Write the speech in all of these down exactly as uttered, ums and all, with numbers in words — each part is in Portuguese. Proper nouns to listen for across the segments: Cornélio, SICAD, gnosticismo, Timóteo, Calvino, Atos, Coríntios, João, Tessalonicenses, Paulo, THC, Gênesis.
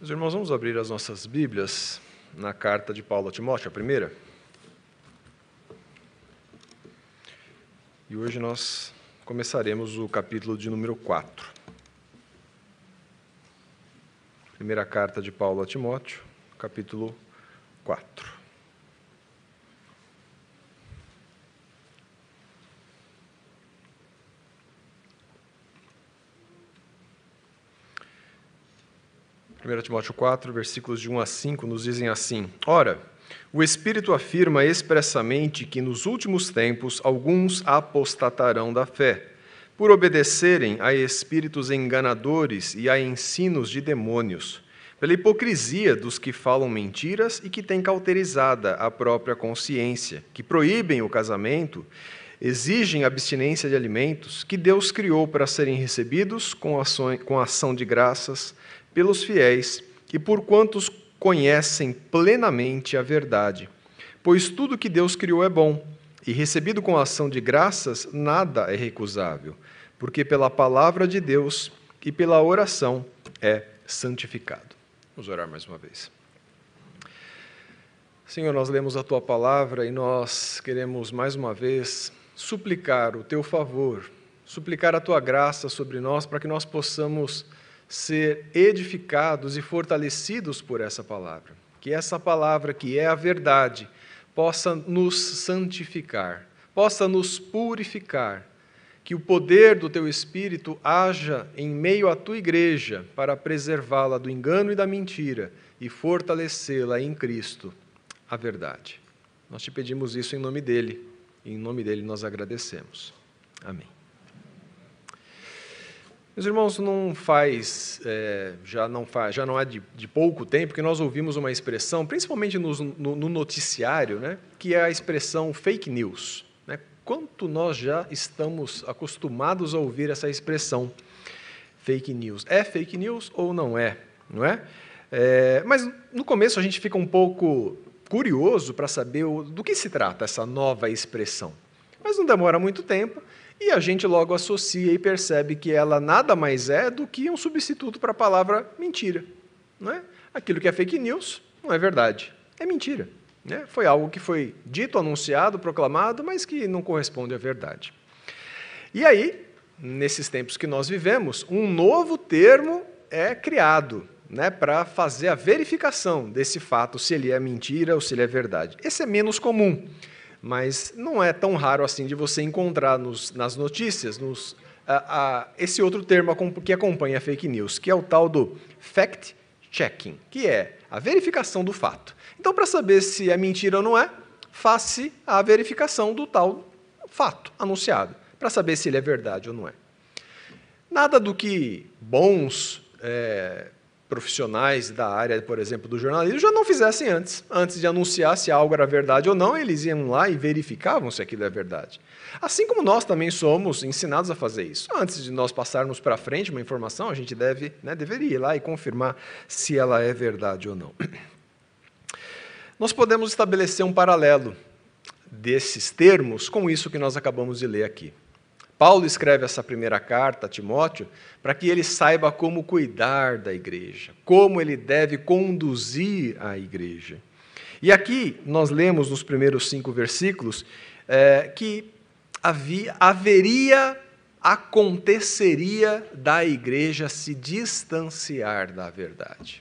Meus irmãos, vamos abrir as nossas Bíblias na carta de Paulo a Timóteo, a primeira. E hoje nós começaremos o capítulo de número quatro. Primeira carta de Paulo a Timóteo, capítulo quatro. primeira Timóteo quatro, versículos de um a cinco, nos dizem assim: Ora, o Espírito afirma expressamente que nos últimos tempos alguns apostatarão da fé, por obedecerem a espíritos enganadores e a ensinos de demônios, pela hipocrisia dos que falam mentiras e que têm cauterizada a própria consciência, que proíbem o casamento, exigem abstinência de alimentos, que Deus criou para serem recebidos com ação, com ação de graças, pelos fiéis e por quantos conhecem plenamente a verdade. Pois tudo que Deus criou é bom, e recebido com ação de graças, nada é recusável, porque pela palavra de Deus e pela oração é santificado. Vamos orar mais uma vez. Senhor, nós lemos a Tua palavra e nós queremos mais uma vez suplicar o Teu favor, suplicar a Tua graça sobre nós para que nós possamos ser edificados e fortalecidos por essa palavra. Que essa palavra, que é a verdade, possa nos santificar, possa nos purificar. Que o poder do Teu Espírito haja em meio à Tua igreja para preservá-la do engano e da mentira e fortalecê-la em Cristo, a verdade. Nós Te pedimos isso em nome dEle, e em nome dEle nós agradecemos. Amém. Meus irmãos, não faz, é, já não faz, já não há de, de pouco tempo que nós ouvimos uma expressão, principalmente no, no, no noticiário, né, que é a expressão fake news, né? Quanto nós já estamos acostumados a ouvir essa expressão, fake news. É fake news ou não é? Não é? É, mas no começo a gente fica um pouco curioso para saber o, do que se trata essa nova expressão. Mas não demora muito tempo e a gente logo associa e percebe que ela nada mais é do que um substituto para a palavra mentira. Não é? Aquilo que é fake news não é verdade, é mentira. Né? Foi algo que foi dito, anunciado, proclamado, mas que não corresponde à verdade. E aí, nesses tempos que nós vivemos, um novo termo é criado, né, para fazer a verificação desse fato, se ele é mentira ou se ele é verdade. Esse é menos comum. Mas não é tão raro assim de você encontrar nos, nas notícias nos, a, a, esse outro termo que acompanha a fake news, que é o tal do fact-checking, que é a verificação do fato. Então, para saber se é mentira ou não é, faça a verificação do tal fato anunciado, para saber se ele é verdade ou não é. Nada do que bons é, profissionais da área, por exemplo, do jornalismo, já não fizessem antes. Antes de anunciar se algo era verdade ou não, eles iam lá e verificavam se aquilo é verdade. Assim como nós também somos ensinados a fazer isso. Antes de nós passarmos para frente uma informação, a gente deve, né, deveria ir lá e confirmar se ela é verdade ou não. Nós podemos estabelecer um paralelo desses termos com isso que nós acabamos de ler aqui. Paulo escreve essa primeira carta a Timóteo para que ele saiba como cuidar da igreja, como ele deve conduzir a igreja. E aqui nós lemos nos primeiros cinco versículos é, que havia, haveria, aconteceria da igreja se distanciar da verdade.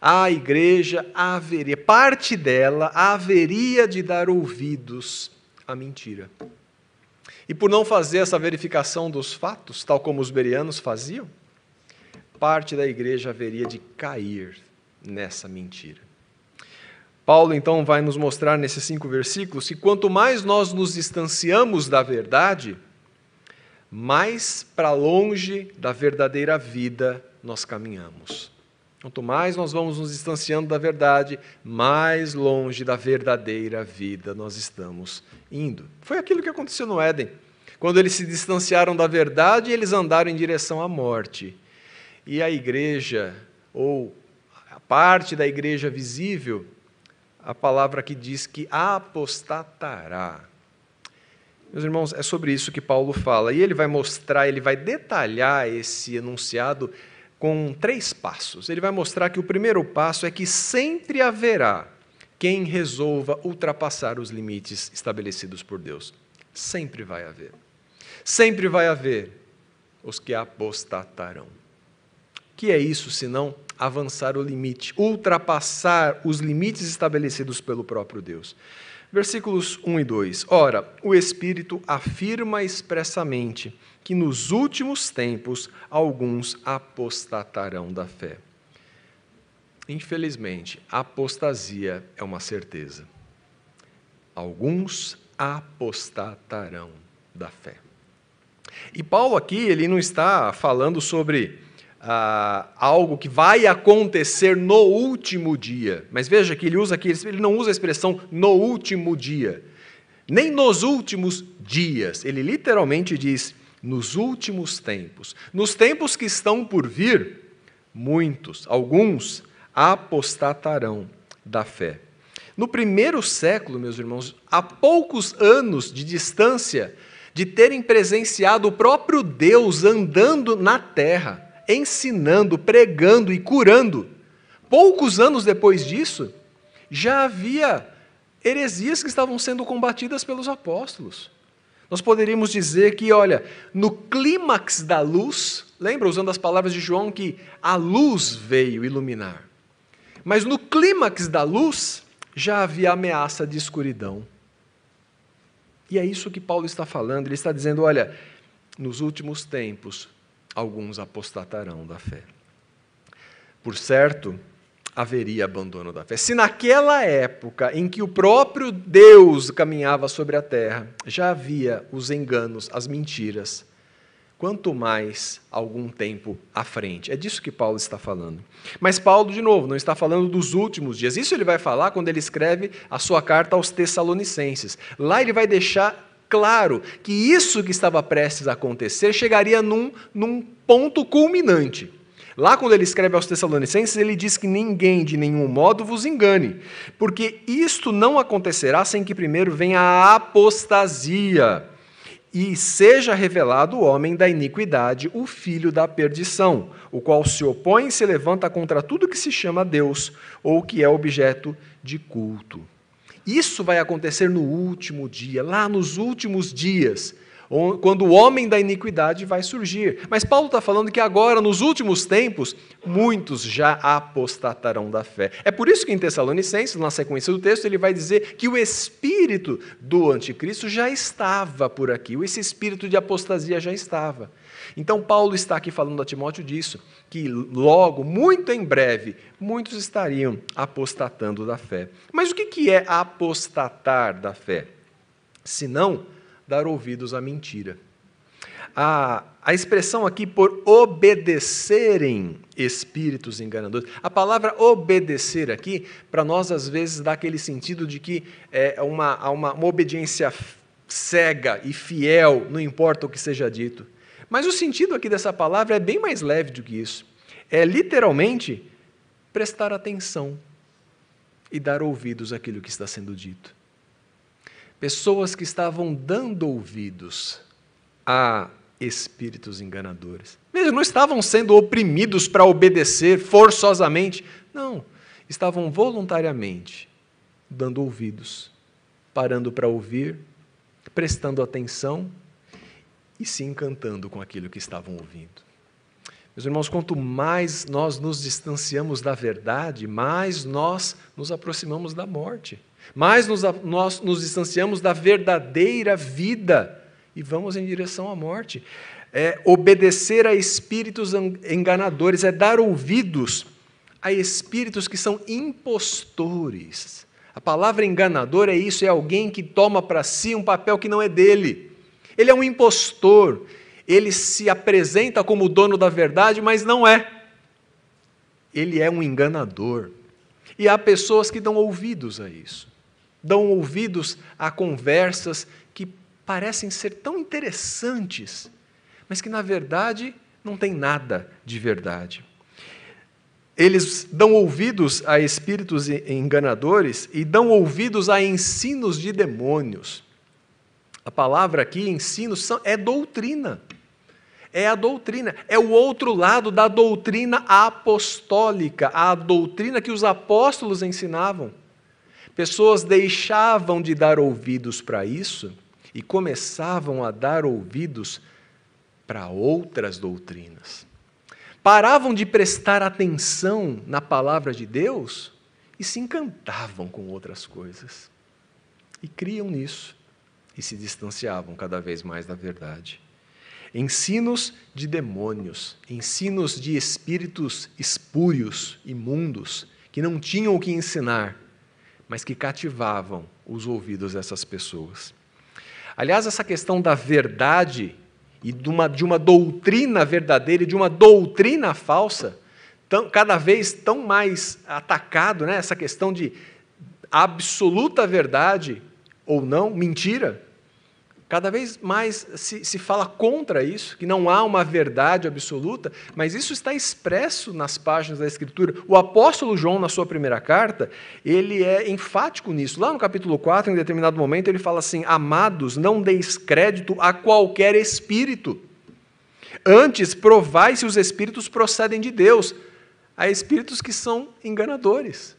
A igreja haveria, parte dela haveria de dar ouvidos à mentira. E por não fazer essa verificação dos fatos, tal como os bereanos faziam, parte da igreja haveria de cair nessa mentira. Paulo, então, vai nos mostrar nesses cinco versículos que quanto mais nós nos distanciamos da verdade, mais para longe da verdadeira vida nós caminhamos. Quanto mais nós vamos nos distanciando da verdade, mais longe da verdadeira vida nós estamos indo. Foi aquilo que aconteceu no Éden. Quando eles se distanciaram da verdade, eles andaram em direção à morte. E a igreja, ou a parte da igreja visível, a palavra que diz que apostatará. Meus irmãos, é sobre isso que Paulo fala. E ele vai mostrar, ele vai detalhar esse enunciado com três passos. Ele vai mostrar que o primeiro passo é que sempre haverá quem resolva ultrapassar os limites estabelecidos por Deus. Sempre vai haver. Sempre vai haver os que apostatarão. Que é isso, senão avançar o limite, ultrapassar os limites estabelecidos pelo próprio Deus. Versículos um e dois. Ora, o Espírito afirma expressamente que nos últimos tempos alguns apostatarão da fé. Infelizmente, apostasia é uma certeza. Alguns apostatarão da fé. E Paulo aqui, ele não está falando sobre ah, algo que vai acontecer no último dia. Mas veja que ele usa aqui, ele não usa a expressão no último dia, nem nos últimos dias. Ele literalmente diz, nos últimos tempos. Nos tempos que estão por vir, muitos, alguns, apostatarão da fé. No primeiro século, meus irmãos, há poucos anos de distância de terem presenciado o próprio Deus andando na terra, ensinando, pregando e curando. Poucos anos depois disso, já havia heresias que estavam sendo combatidas pelos apóstolos. Nós poderíamos dizer que, olha, no clímax da luz, lembra, usando as palavras de João, que a luz veio iluminar. Mas no clímax da luz, já havia ameaça de escuridão. E é isso que Paulo está falando. Ele está dizendo, olha, nos últimos tempos, alguns apostatarão da fé. Por certo, haveria abandono da fé. Se naquela época em que o próprio Deus caminhava sobre a terra, já havia os enganos, as mentiras, quanto mais algum tempo à frente. É disso que Paulo está falando. Mas Paulo, de novo, não está falando dos últimos dias. Isso ele vai falar quando ele escreve a sua carta aos Tessalonicenses. Lá ele vai deixar claro que isso que estava prestes a acontecer chegaria num, num ponto culminante. Lá, quando ele escreve aos Tessalonicenses, ele diz que ninguém, de nenhum modo, vos engane, porque isto não acontecerá sem que primeiro venha a apostasia e seja revelado o homem da iniquidade, o filho da perdição, o qual se opõe e se levanta contra tudo que se chama Deus, ou que é objeto de culto. Isso vai acontecer no último dia, lá nos últimos dias, quando o homem da iniquidade vai surgir. Mas Paulo está falando que agora, nos últimos tempos, muitos já apostatarão da fé. É por isso que em Tessalonicenses, na sequência do texto, ele vai dizer que o espírito do anticristo já estava por aqui, esse espírito de apostasia já estava. Então Paulo está aqui falando a Timóteo disso, que logo, muito em breve, muitos estariam apostatando da fé. Mas o que é apostatar da fé? Se não dar ouvidos à mentira. A, a expressão aqui, por obedecerem espíritos enganadores, a palavra obedecer aqui, para nós às vezes dá aquele sentido de que é uma, uma, uma obediência cega e fiel, não importa o que seja dito. Mas o sentido aqui dessa palavra é bem mais leve do que isso. É literalmente prestar atenção e dar ouvidos àquilo que está sendo dito. Pessoas que estavam dando ouvidos a espíritos enganadores. Eles não estavam sendo oprimidos para obedecer forçosamente, não. Estavam voluntariamente dando ouvidos, parando para ouvir, prestando atenção e se encantando com aquilo que estavam ouvindo. Meus irmãos, quanto mais nós nos distanciamos da verdade, mais nós nos aproximamos da morte, mais nos, nós nos distanciamos da verdadeira vida e vamos em direção à morte. É obedecer a espíritos enganadores, é dar ouvidos a espíritos que são impostores. A palavra enganador é isso, é alguém que toma para si um papel que não é dele. Ele é um impostor. Ele se apresenta como o dono da verdade, mas não é. Ele é um enganador. E há pessoas que dão ouvidos a isso. Dão ouvidos a conversas que parecem ser tão interessantes, mas que, na verdade, não tem nada de verdade. Eles dão ouvidos a espíritos enganadores e dão ouvidos a ensinos de demônios. A palavra aqui, ensino, é doutrina. é a doutrina, é o outro lado da doutrina apostólica, a doutrina que os apóstolos ensinavam. Pessoas deixavam de dar ouvidos para isso e começavam a dar ouvidos para outras doutrinas. Paravam de prestar atenção na palavra de Deus e se encantavam com outras coisas. E criam nisso e se distanciavam cada vez mais da verdade. Ensinos de demônios, ensinos de espíritos espúrios, imundos, que não tinham o que ensinar, mas que cativavam os ouvidos dessas pessoas. Aliás, essa questão da verdade e de uma, de uma doutrina verdadeira e de uma doutrina falsa, tão, cada vez tão mais atacado, né? Essa questão de absoluta verdade ou não, mentira, cada vez mais se, se fala contra isso, que não há uma verdade absoluta, mas isso está expresso nas páginas da Escritura. O apóstolo João, na sua primeira carta, ele é enfático nisso. Lá no capítulo quatro, em determinado momento, ele fala assim: amados, não deis crédito a qualquer espírito, antes provai se os espíritos procedem de Deus. Há espíritos que são enganadores.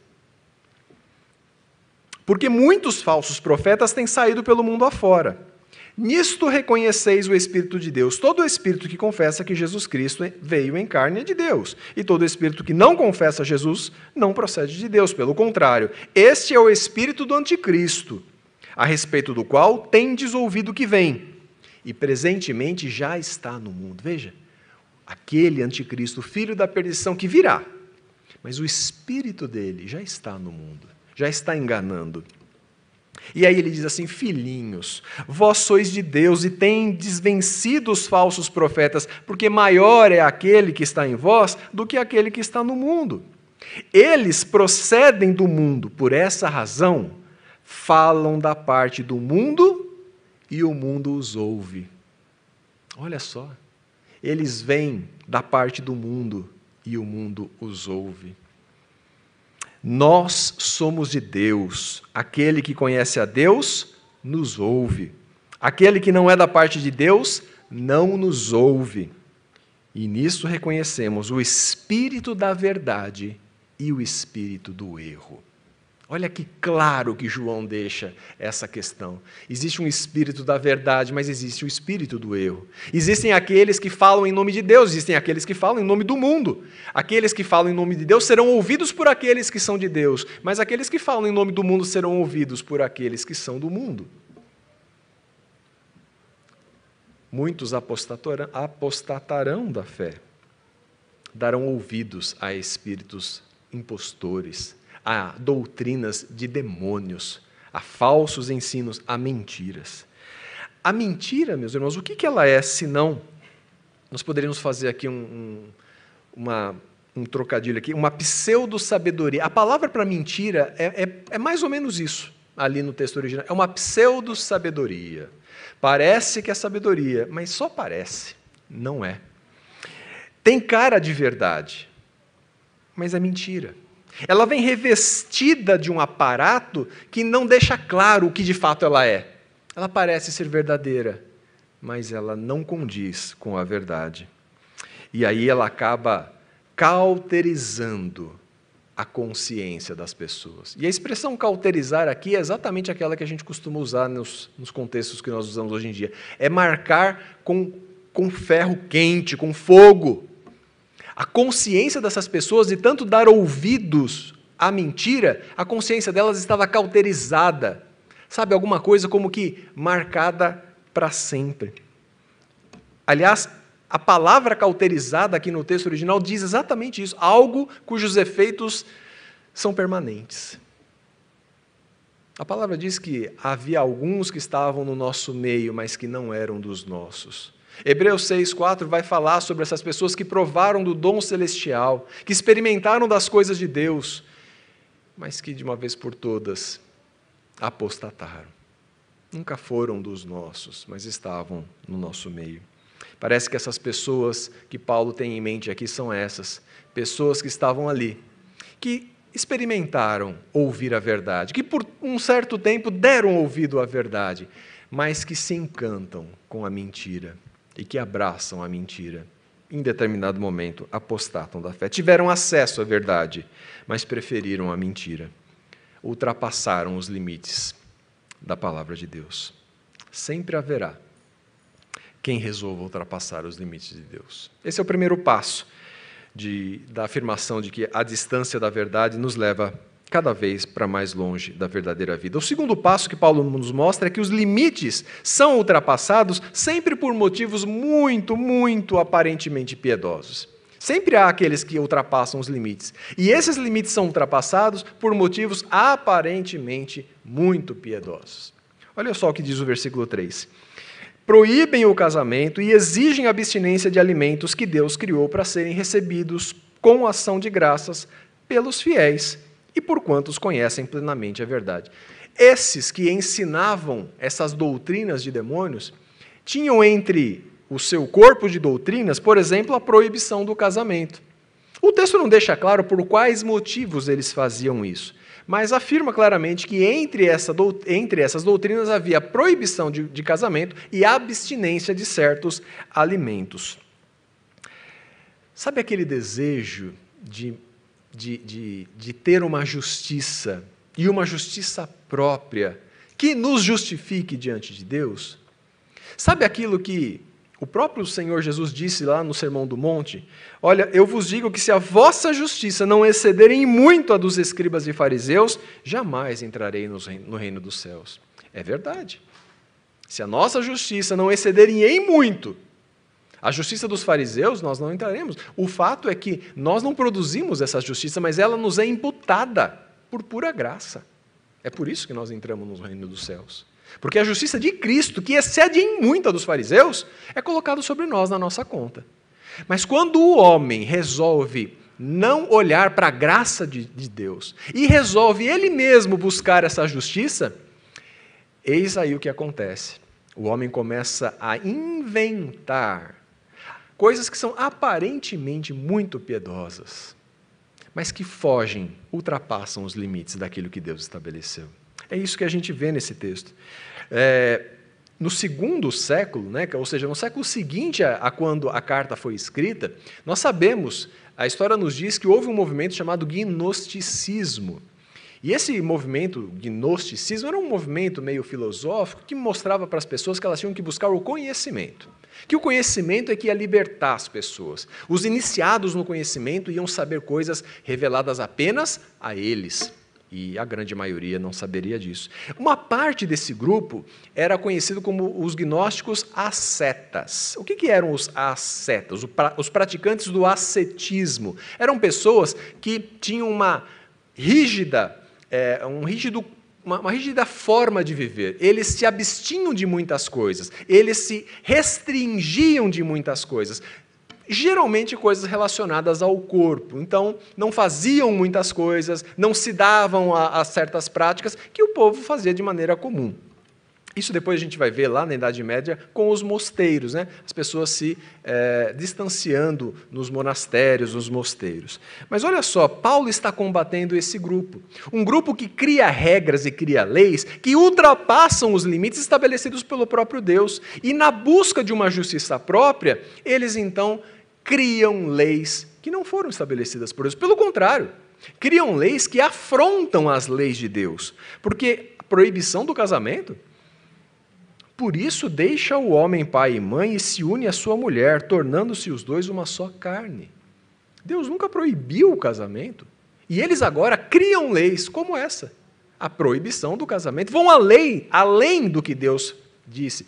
Porque muitos falsos profetas têm saído pelo mundo afora. Nisto reconheceis o Espírito de Deus. Todo espírito que confessa que Jesus Cristo veio em carne é de Deus. E todo espírito que não confessa Jesus não procede de Deus. Pelo contrário, este é o espírito do anticristo, a respeito do qual tendes ouvido que vem. E presentemente já está no mundo. Veja, aquele anticristo, filho da perdição, que virá. Mas o espírito dele já está no mundo. Já está enganando. E aí ele diz assim: filhinhos, vós sois de Deus e tendes vencido os falsos profetas, porque maior é aquele que está em vós do que aquele que está no mundo. Eles procedem do mundo, por essa razão falam da parte do mundo e o mundo os ouve. Olha só, eles vêm da parte do mundo e o mundo os ouve. Nós somos de Deus, aquele que conhece a Deus nos ouve, aquele que não é da parte de Deus não nos ouve, e nisso reconhecemos o espírito da verdade e o espírito do erro. Olha que claro que João deixa essa questão. Existe um espírito da verdade, mas existe o espírito do erro. Existem aqueles que falam em nome de Deus, existem aqueles que falam em nome do mundo. Aqueles que falam em nome de Deus serão ouvidos por aqueles que são de Deus, mas aqueles que falam em nome do mundo serão ouvidos por aqueles que são do mundo. Muitos apostatarão da fé, darão ouvidos a espíritos impostores, a doutrinas de demônios, a falsos ensinos, a mentiras. A mentira, meus irmãos, o que ela é, senão, nós poderíamos fazer aqui um, um, uma, um trocadilho, aqui, uma pseudo-sabedoria. A palavra para mentira é, é, é mais ou menos isso, ali no texto original. É uma pseudo-sabedoria. Parece que é sabedoria, mas só parece, não é. Tem cara de verdade, mas é mentira. Ela vem revestida de um aparato que não deixa claro o que de fato ela é. Ela parece ser verdadeira, mas ela não condiz com a verdade. E aí ela acaba cauterizando a consciência das pessoas. E a expressão cauterizar aqui é exatamente aquela que a gente costuma usar nos, nos contextos que nós usamos hoje em dia. É marcar com, com ferro quente, com fogo. A consciência dessas pessoas, de tanto dar ouvidos à mentira, a consciência delas estava cauterizada. Sabe, alguma coisa como que marcada para sempre. Aliás, a palavra cauterizada aqui no texto original diz exatamente isso, algo cujos efeitos são permanentes. A palavra diz que havia alguns que estavam no nosso meio, mas que não eram dos nossos. Hebreus seis, quatro vai falar sobre essas pessoas que provaram do dom celestial, que experimentaram das coisas de Deus, mas que de uma vez por todas apostataram. Nunca foram dos nossos, mas estavam no nosso meio. Parece que essas pessoas que Paulo tem em mente aqui são essas, pessoas que estavam ali, que experimentaram ouvir a verdade, que por um certo tempo deram ouvido à verdade, mas que se encantam com a mentira. e que abraçam a mentira, em determinado momento apostatam da fé. Tiveram acesso à verdade, mas preferiram a mentira. Ultrapassaram os limites da palavra de Deus. Sempre haverá quem resolva ultrapassar os limites de Deus. Esse é o primeiro passo de, da afirmação de que a distância da verdade nos leva cada vez para mais longe da verdadeira vida. O segundo passo que Paulo nos mostra é que os limites são ultrapassados sempre por motivos muito, muito aparentemente piedosos. Sempre há aqueles que ultrapassam os limites. E esses limites são ultrapassados por motivos aparentemente muito piedosos. Olha só o que diz o versículo três. Proíbem o casamento e exigem abstinência de alimentos que Deus criou para serem recebidos com ação de graças pelos fiéis e por quantos conhecem plenamente a verdade. Esses que ensinavam essas doutrinas de demônios tinham entre o seu corpo de doutrinas, por exemplo, a proibição do casamento. O texto não deixa claro por quais motivos eles faziam isso, mas afirma claramente que entre, essa, entre essas doutrinas havia proibição de, de casamento e abstinência de certos alimentos. Sabe aquele desejo de, de, de, de ter uma justiça, e uma justiça própria, que nos justifique diante de Deus? Sabe aquilo que o próprio Senhor Jesus disse lá no Sermão do Monte? Olha, eu vos digo que se a vossa justiça não exceder em muito a dos escribas e fariseus, jamais entrarei no reino dos céus. É verdade. Se a nossa justiça não exceder em muito a justiça dos fariseus, nós não entraremos. O fato é que nós não produzimos essa justiça, mas ela nos é imputada por pura graça. É por isso que nós entramos no reino dos céus. Porque a justiça de Cristo, que excede em muito a dos fariseus, é colocada sobre nós na nossa conta. Mas quando o homem resolve não olhar para a graça de, de Deus e resolve ele mesmo buscar essa justiça, eis aí o que acontece. O homem começa a inventar coisas que são aparentemente muito piedosas, mas que fogem, ultrapassam os limites daquilo que Deus estabeleceu. É isso que a gente vê nesse texto. É, no segundo século, né, ou seja, no século seguinte a, a quando a carta foi escrita, nós sabemos, a história nos diz que houve um movimento chamado gnosticismo. E esse movimento, gnosticismo, era um movimento meio filosófico que mostrava para as pessoas que elas tinham que buscar o conhecimento. Que o conhecimento é que ia libertar as pessoas. Os iniciados no conhecimento iam saber coisas reveladas apenas a eles. E a grande maioria não saberia disso. Uma parte desse grupo era conhecido como os gnósticos ascetas. O que, que eram os ascetas? Os praticantes do ascetismo. Eram pessoas que tinham uma rígida, é, um rígido, uma, uma rígida forma de viver. Eles se abstinham de muitas coisas. Eles se restringiam de muitas coisas. Geralmente coisas relacionadas ao corpo. Então, não faziam muitas coisas, não se davam a, a certas práticas que o povo fazia de maneira comum. Isso depois a gente vai ver lá na Idade Média com os mosteiros, né? As pessoas se é, distanciando nos monastérios, nos mosteiros. Mas olha só, Paulo está combatendo esse grupo. Um grupo que cria regras e cria leis que ultrapassam os limites estabelecidos pelo próprio Deus. E na busca de uma justiça própria, eles então criam leis que não foram estabelecidas por Deus. Pelo contrário, criam leis que afrontam as leis de Deus. Porque a proibição do casamento... Por isso, deixa o homem pai e mãe e se une à sua mulher, tornando-se os dois uma só carne. Deus nunca proibiu o casamento. E eles agora criam leis como essa. A proibição do casamento. Vão além, além do que Deus disse.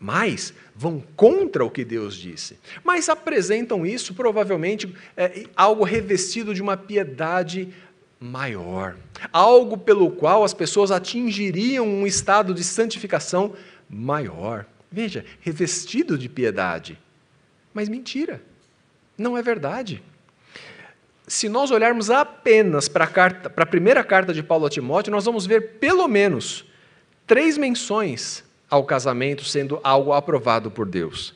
Mas vão contra o que Deus disse. Mas apresentam isso, provavelmente, é, algo revestido de uma piedade maior. Algo pelo qual as pessoas atingiriam um estado de santificação maior, veja, revestido de piedade, mas mentira, não é verdade. Se nós olharmos apenas para a carta, para a primeira carta de Paulo a Timóteo, nós vamos ver pelo menos três menções ao casamento sendo algo aprovado por Deus.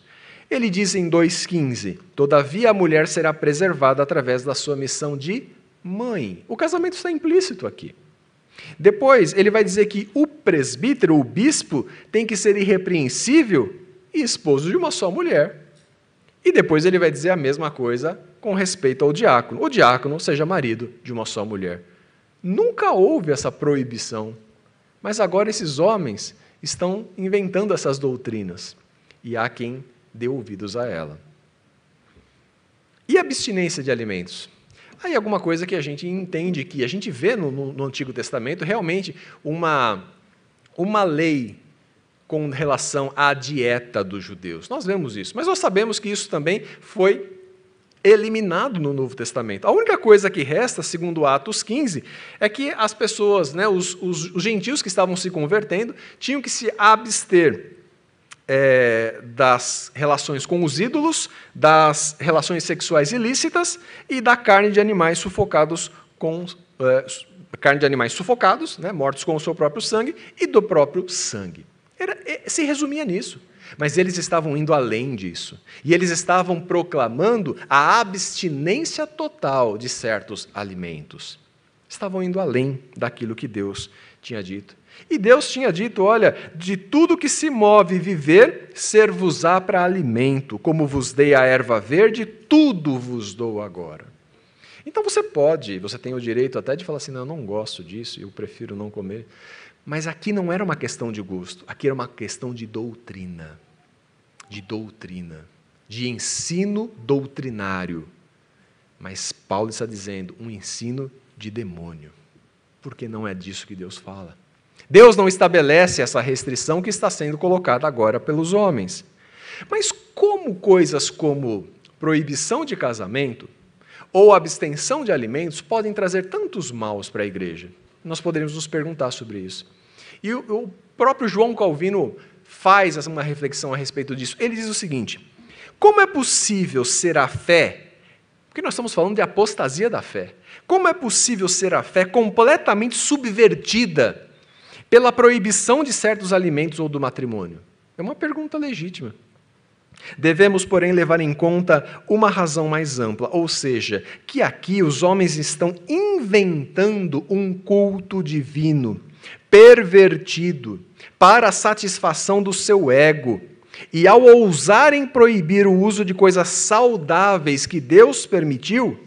Ele diz em dois quinze, todavia a mulher será preservada através da sua missão de mãe. O casamento está implícito aqui. Depois, ele vai dizer que o presbítero, o bispo, tem que ser irrepreensível e esposo de uma só mulher. E depois ele vai dizer a mesma coisa com respeito ao diácono. O diácono seja marido de uma só mulher. Nunca houve essa proibição, mas agora esses homens estão inventando essas doutrinas, e há quem dê ouvidos a ela. E a abstinência de alimentos? Aí alguma coisa que a gente entende, que a gente vê no, no Antigo Testamento, realmente uma, uma lei com relação à dieta dos judeus. Nós vemos isso, mas nós sabemos que isso também foi eliminado no Novo Testamento. A única coisa que resta, segundo Atos quinze, é que as pessoas, né, os, os, os gentios que estavam se convertendo, tinham que se abster é, das relações com os ídolos, das relações sexuais ilícitas e da carne de animais sufocados com é, carne de animais sufocados, né, mortos com o seu próprio sangue, e do próprio sangue. Era, se resumia nisso. Mas eles estavam indo além disso. E eles estavam proclamando a abstinência total de certos alimentos. Estavam indo além daquilo que Deus tinha dito. E Deus tinha dito, olha, de tudo que se move viver, ser-vos-á para alimento, como vos dei a erva verde, tudo vos dou agora. Então você pode, você tem o direito até de falar assim, não, eu não gosto disso, eu prefiro não comer. Mas aqui não era uma questão de gosto, aqui era uma questão de doutrina, de doutrina, de ensino doutrinário. Mas Paulo está dizendo um ensino de demônio, porque não é disso que Deus fala. Deus não estabelece essa restrição que está sendo colocada agora pelos homens. Mas como coisas como proibição de casamento ou abstenção de alimentos podem trazer tantos maus para a igreja? Nós poderíamos nos perguntar sobre isso. E o próprio João Calvino faz uma reflexão a respeito disso. Ele diz o seguinte, como é possível ser a fé, porque nós estamos falando de apostasia da fé, como é possível ser a fé completamente subvertida pela proibição de certos alimentos ou do matrimônio? É uma pergunta legítima. Devemos, porém, levar em conta uma razão mais ampla, ou seja, que aqui os homens estão inventando um culto divino, pervertido, para a satisfação do seu ego, e ao ousarem proibir o uso de coisas saudáveis que Deus permitiu,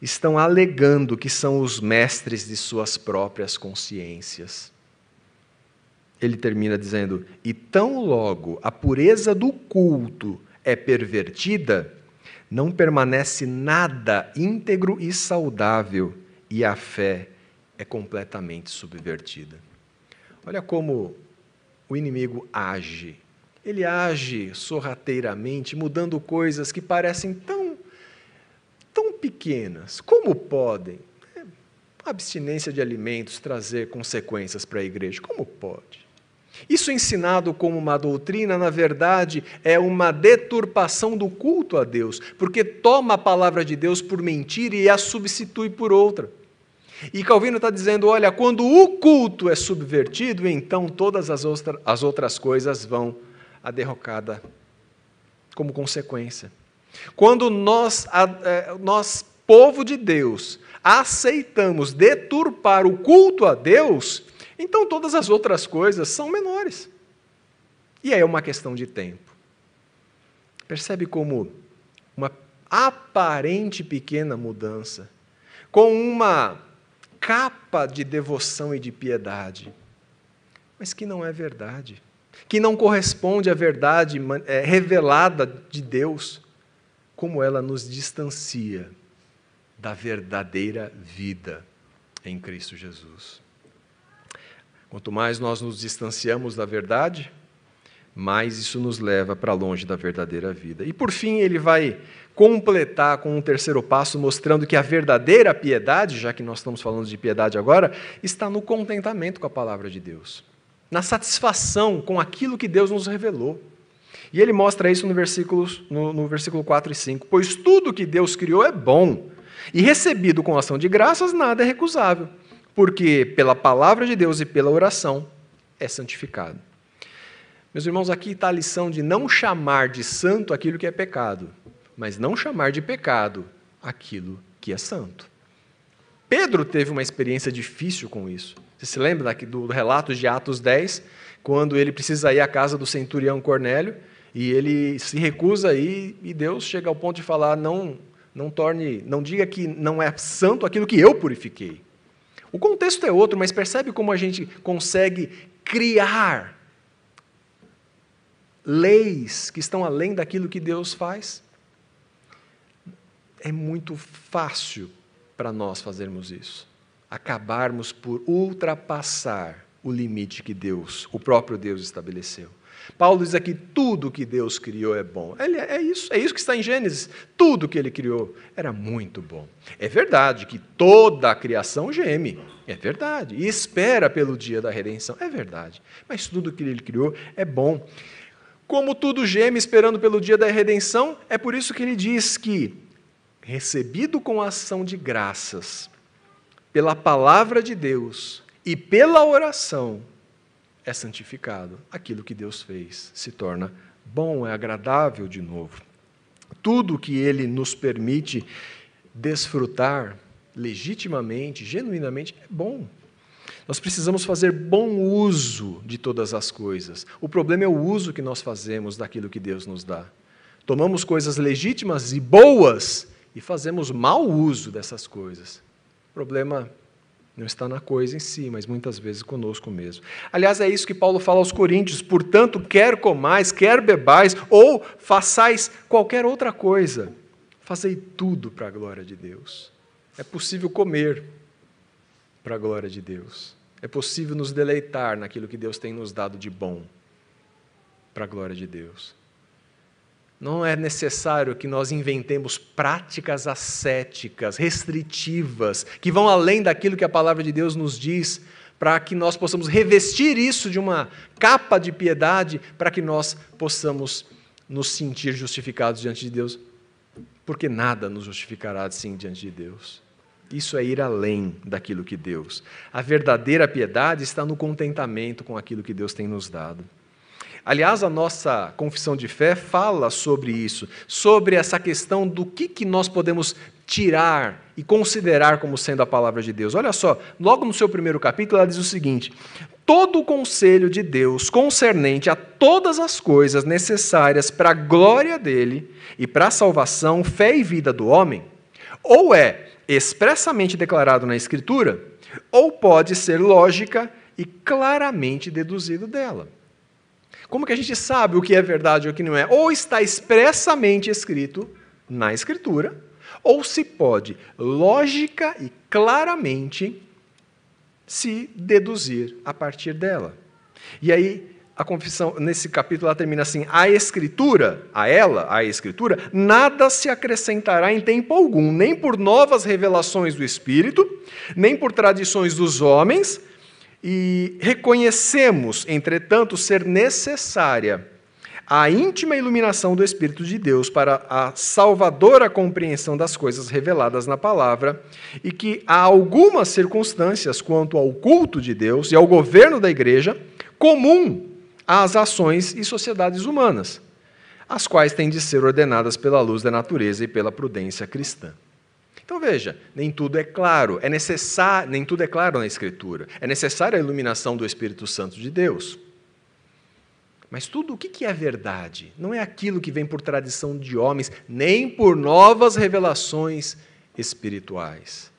estão alegando que são os mestres de suas próprias consciências. Ele termina dizendo, e tão logo a pureza do culto é pervertida, não permanece nada íntegro e saudável, e a fé é completamente subvertida. Olha como o inimigo age. Ele age sorrateiramente, mudando coisas que parecem tão, tão pequenas. Como podem a abstinência de alimentos trazer consequências para a igreja? Como pode? Isso ensinado como uma doutrina, na verdade, é uma deturpação do culto a Deus, porque toma a palavra de Deus por mentira e a substitui por outra. E Calvino está dizendo, olha, quando o culto é subvertido, então todas as, outra, as outras coisas vão à derrocada como consequência. Quando nós, nós povo de Deus, aceitamos deturpar o culto a Deus, então todas as outras coisas são menores. E aí é uma questão de tempo. Percebe como uma aparente pequena mudança, com uma capa de devoção e de piedade, mas que não é verdade, que não corresponde à verdade revelada de Deus, como ela nos distancia da verdadeira vida em Cristo Jesus. Quanto mais nós nos distanciamos da verdade, mais isso nos leva para longe da verdadeira vida. E, por fim, ele vai completar com um terceiro passo, mostrando que a verdadeira piedade, já que nós estamos falando de piedade agora, está no contentamento com a palavra de Deus, na satisfação com aquilo que Deus nos revelou. E ele mostra isso no versículo, no, no versículo quatro e cinco. Pois tudo que Deus criou é bom, e recebido com ação de graças, nada é recusável, porque pela palavra de Deus e pela oração é santificado. Meus irmãos, aqui está a lição de não chamar de santo aquilo que é pecado, mas não chamar de pecado aquilo que é santo. Pedro teve uma experiência difícil com isso. Você se lembra do relato de Atos dez, quando ele precisa ir à casa do centurião Cornélio, E ele se recusa aí, e Deus chega ao ponto de falar, não, não torne, não diga que não é santo aquilo que eu purifiquei. O contexto é outro, mas percebe como a gente consegue criar leis que estão além daquilo que Deus faz? É muito fácil para nós fazermos isso, acabarmos por ultrapassar o limite que Deus, o próprio Deus estabeleceu. Paulo diz aqui, tudo que Deus criou é bom. Ele, é, isso, é isso que está em Gênesis. Tudo que ele criou era muito bom. É verdade que toda a criação geme. É verdade. E espera pelo dia da redenção. É verdade. Mas tudo que ele criou é bom. Como tudo geme esperando pelo dia da redenção, é por isso que ele diz que, recebido com a ação de graças, pela palavra de Deus e pela oração, é santificado. Aquilo que Deus fez se torna bom, é agradável de novo. Tudo que Ele nos permite desfrutar legitimamente, genuinamente, é bom. Nós precisamos fazer bom uso de todas as coisas. O problema é o uso que nós fazemos daquilo que Deus nos dá. Tomamos coisas legítimas e boas e fazemos mau uso dessas coisas. O problema não está na coisa em si, mas muitas vezes conosco mesmo. Aliás, é isso que Paulo fala aos Coríntios, portanto, quer comais, quer bebais, ou façais qualquer outra coisa, fazei tudo para a glória de Deus. É possível comer para a glória de Deus. É possível nos deleitar naquilo que Deus tem nos dado de bom para a glória de Deus. Não é necessário que nós inventemos práticas ascéticas, restritivas, que vão além daquilo que a palavra de Deus nos diz, para que nós possamos revestir isso de uma capa de piedade, para que nós possamos nos sentir justificados diante de Deus, porque nada nos justificará assim diante de Deus. Isso é ir além daquilo que Deus. A verdadeira piedade está no contentamento com aquilo que Deus tem nos dado. Aliás, a nossa confissão de fé fala sobre isso, sobre essa questão do que, que nós podemos tirar e considerar como sendo a palavra de Deus. Olha só, logo no seu primeiro capítulo, ela diz o seguinte: todo o conselho de Deus concernente a todas as coisas necessárias para a glória dele e para a salvação, fé e vida do homem, ou é expressamente declarado na Escritura, ou pode ser lógica e claramente deduzido dela. Como que a gente sabe o que é verdade e o que não é? Ou está expressamente escrito na Escritura, ou se pode, lógica e claramente, se deduzir a partir dela. E aí, a confissão, nesse capítulo, ela termina assim: a Escritura, a ela, a Escritura, nada se acrescentará em tempo algum, nem por novas revelações do Espírito, nem por tradições dos homens, e reconhecemos, entretanto, ser necessária a íntima iluminação do Espírito de Deus para a salvadora compreensão das coisas reveladas na palavra, e que há algumas circunstâncias quanto ao culto de Deus e ao governo da igreja comum às ações e sociedades humanas, as quais têm de ser ordenadas pela luz da natureza e pela prudência cristã. Então veja, nem tudo é claro, é necessário, nem tudo é claro na Escritura, é necessária a iluminação do Espírito Santo de Deus. Mas tudo o que é verdade? Não é aquilo que vem por tradição de homens, nem por novas revelações espirituais,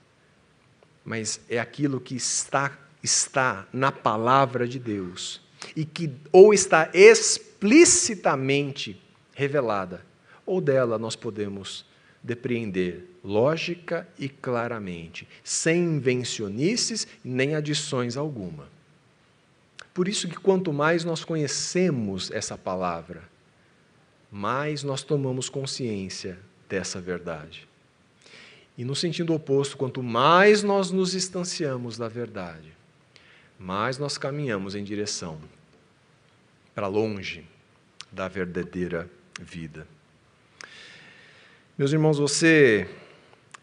mas é aquilo que está, está na palavra de Deus, e que ou está explicitamente revelada, ou dela nós podemos depreender lógica e claramente, sem invencionices nem adições alguma. Por isso que quanto mais nós conhecemos essa palavra, mais nós tomamos consciência dessa verdade. E no sentido oposto, quanto mais nós nos distanciamos da verdade, mais nós caminhamos em direção para longe da verdadeira vida. Meus irmãos, você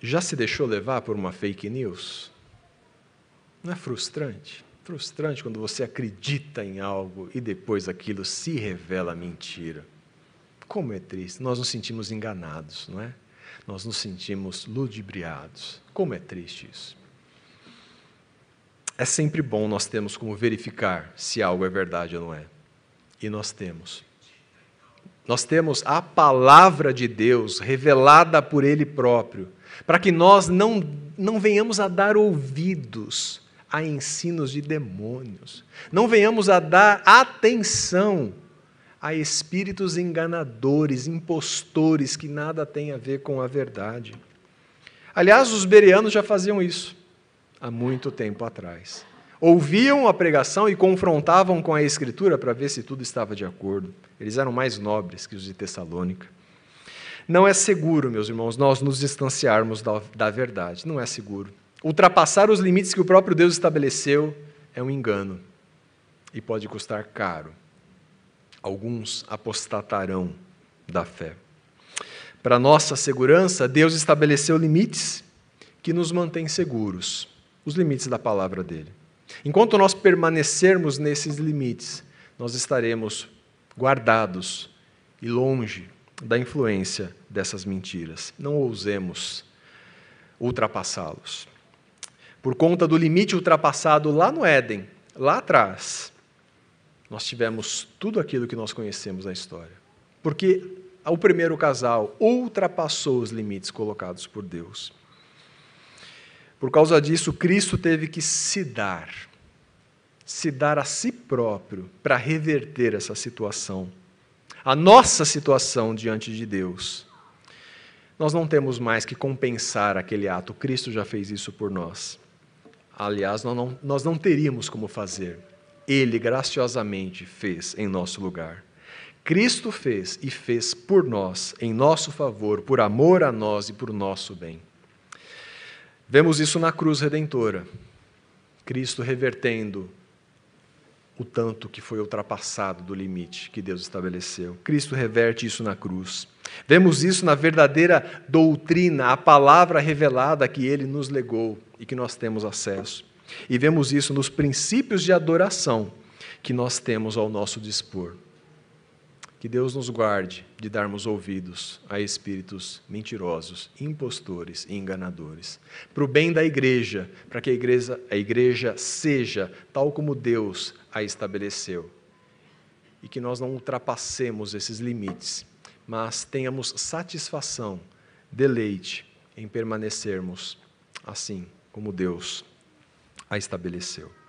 já se deixou levar por uma fake news? Não é frustrante? Frustrante quando você acredita em algo e depois aquilo se revela mentira. Como é triste. Nós nos sentimos enganados, não é? Nós nos sentimos ludibriados. Como é triste isso. É sempre bom nós termos como verificar se algo é verdade ou não é. E nós temos. Nós temos a palavra de Deus revelada por Ele próprio, para que nós não, não venhamos a dar ouvidos a ensinos de demônios, não venhamos a dar atenção a espíritos enganadores, impostores, que nada tem a ver com a verdade. Aliás, os bereanos já faziam isso há muito tempo atrás. Ouviam a pregação e confrontavam com a Escritura para ver se tudo estava de acordo. Eles eram mais nobres que os de Tessalônica. Não é seguro, meus irmãos, nós nos distanciarmos da, da verdade. Não é seguro. Ultrapassar os limites que o próprio Deus estabeleceu é um engano e pode custar caro. Alguns apostatarão da fé. Para nossa segurança, Deus estabeleceu limites que nos mantêm seguros, os limites da palavra dele. Enquanto nós permanecermos nesses limites, nós estaremos guardados e longe da influência dessas mentiras. Não ousemos ultrapassá-los. Por conta do limite ultrapassado lá no Éden, lá atrás, nós tivemos tudo aquilo que nós conhecemos na história. Porque o primeiro casal ultrapassou os limites colocados por Deus. Por causa disso, Cristo teve que se dar, se dar a si próprio para reverter essa situação, a nossa situação diante de Deus. Nós não temos mais que compensar aquele ato, Cristo já fez isso por nós. Aliás, nós não, nós não teríamos como fazer. Ele graciosamente fez em nosso lugar. Cristo fez e fez por nós, em nosso favor, por amor a nós e por nosso bem. Vemos isso na cruz redentora, Cristo revertendo o tanto que foi ultrapassado do limite que Deus estabeleceu. Cristo reverte isso na cruz. Vemos isso na verdadeira doutrina, a palavra revelada que Ele nos legou e que nós temos acesso. E vemos isso nos princípios de adoração que nós temos ao nosso dispor. Que Deus nos guarde de darmos ouvidos a espíritos mentirosos, impostores e enganadores. Para o bem da igreja, para que a igreja, a igreja seja tal como Deus a estabeleceu. E que nós não ultrapassemos esses limites, mas tenhamos satisfação, deleite em permanecermos assim como Deus a estabeleceu.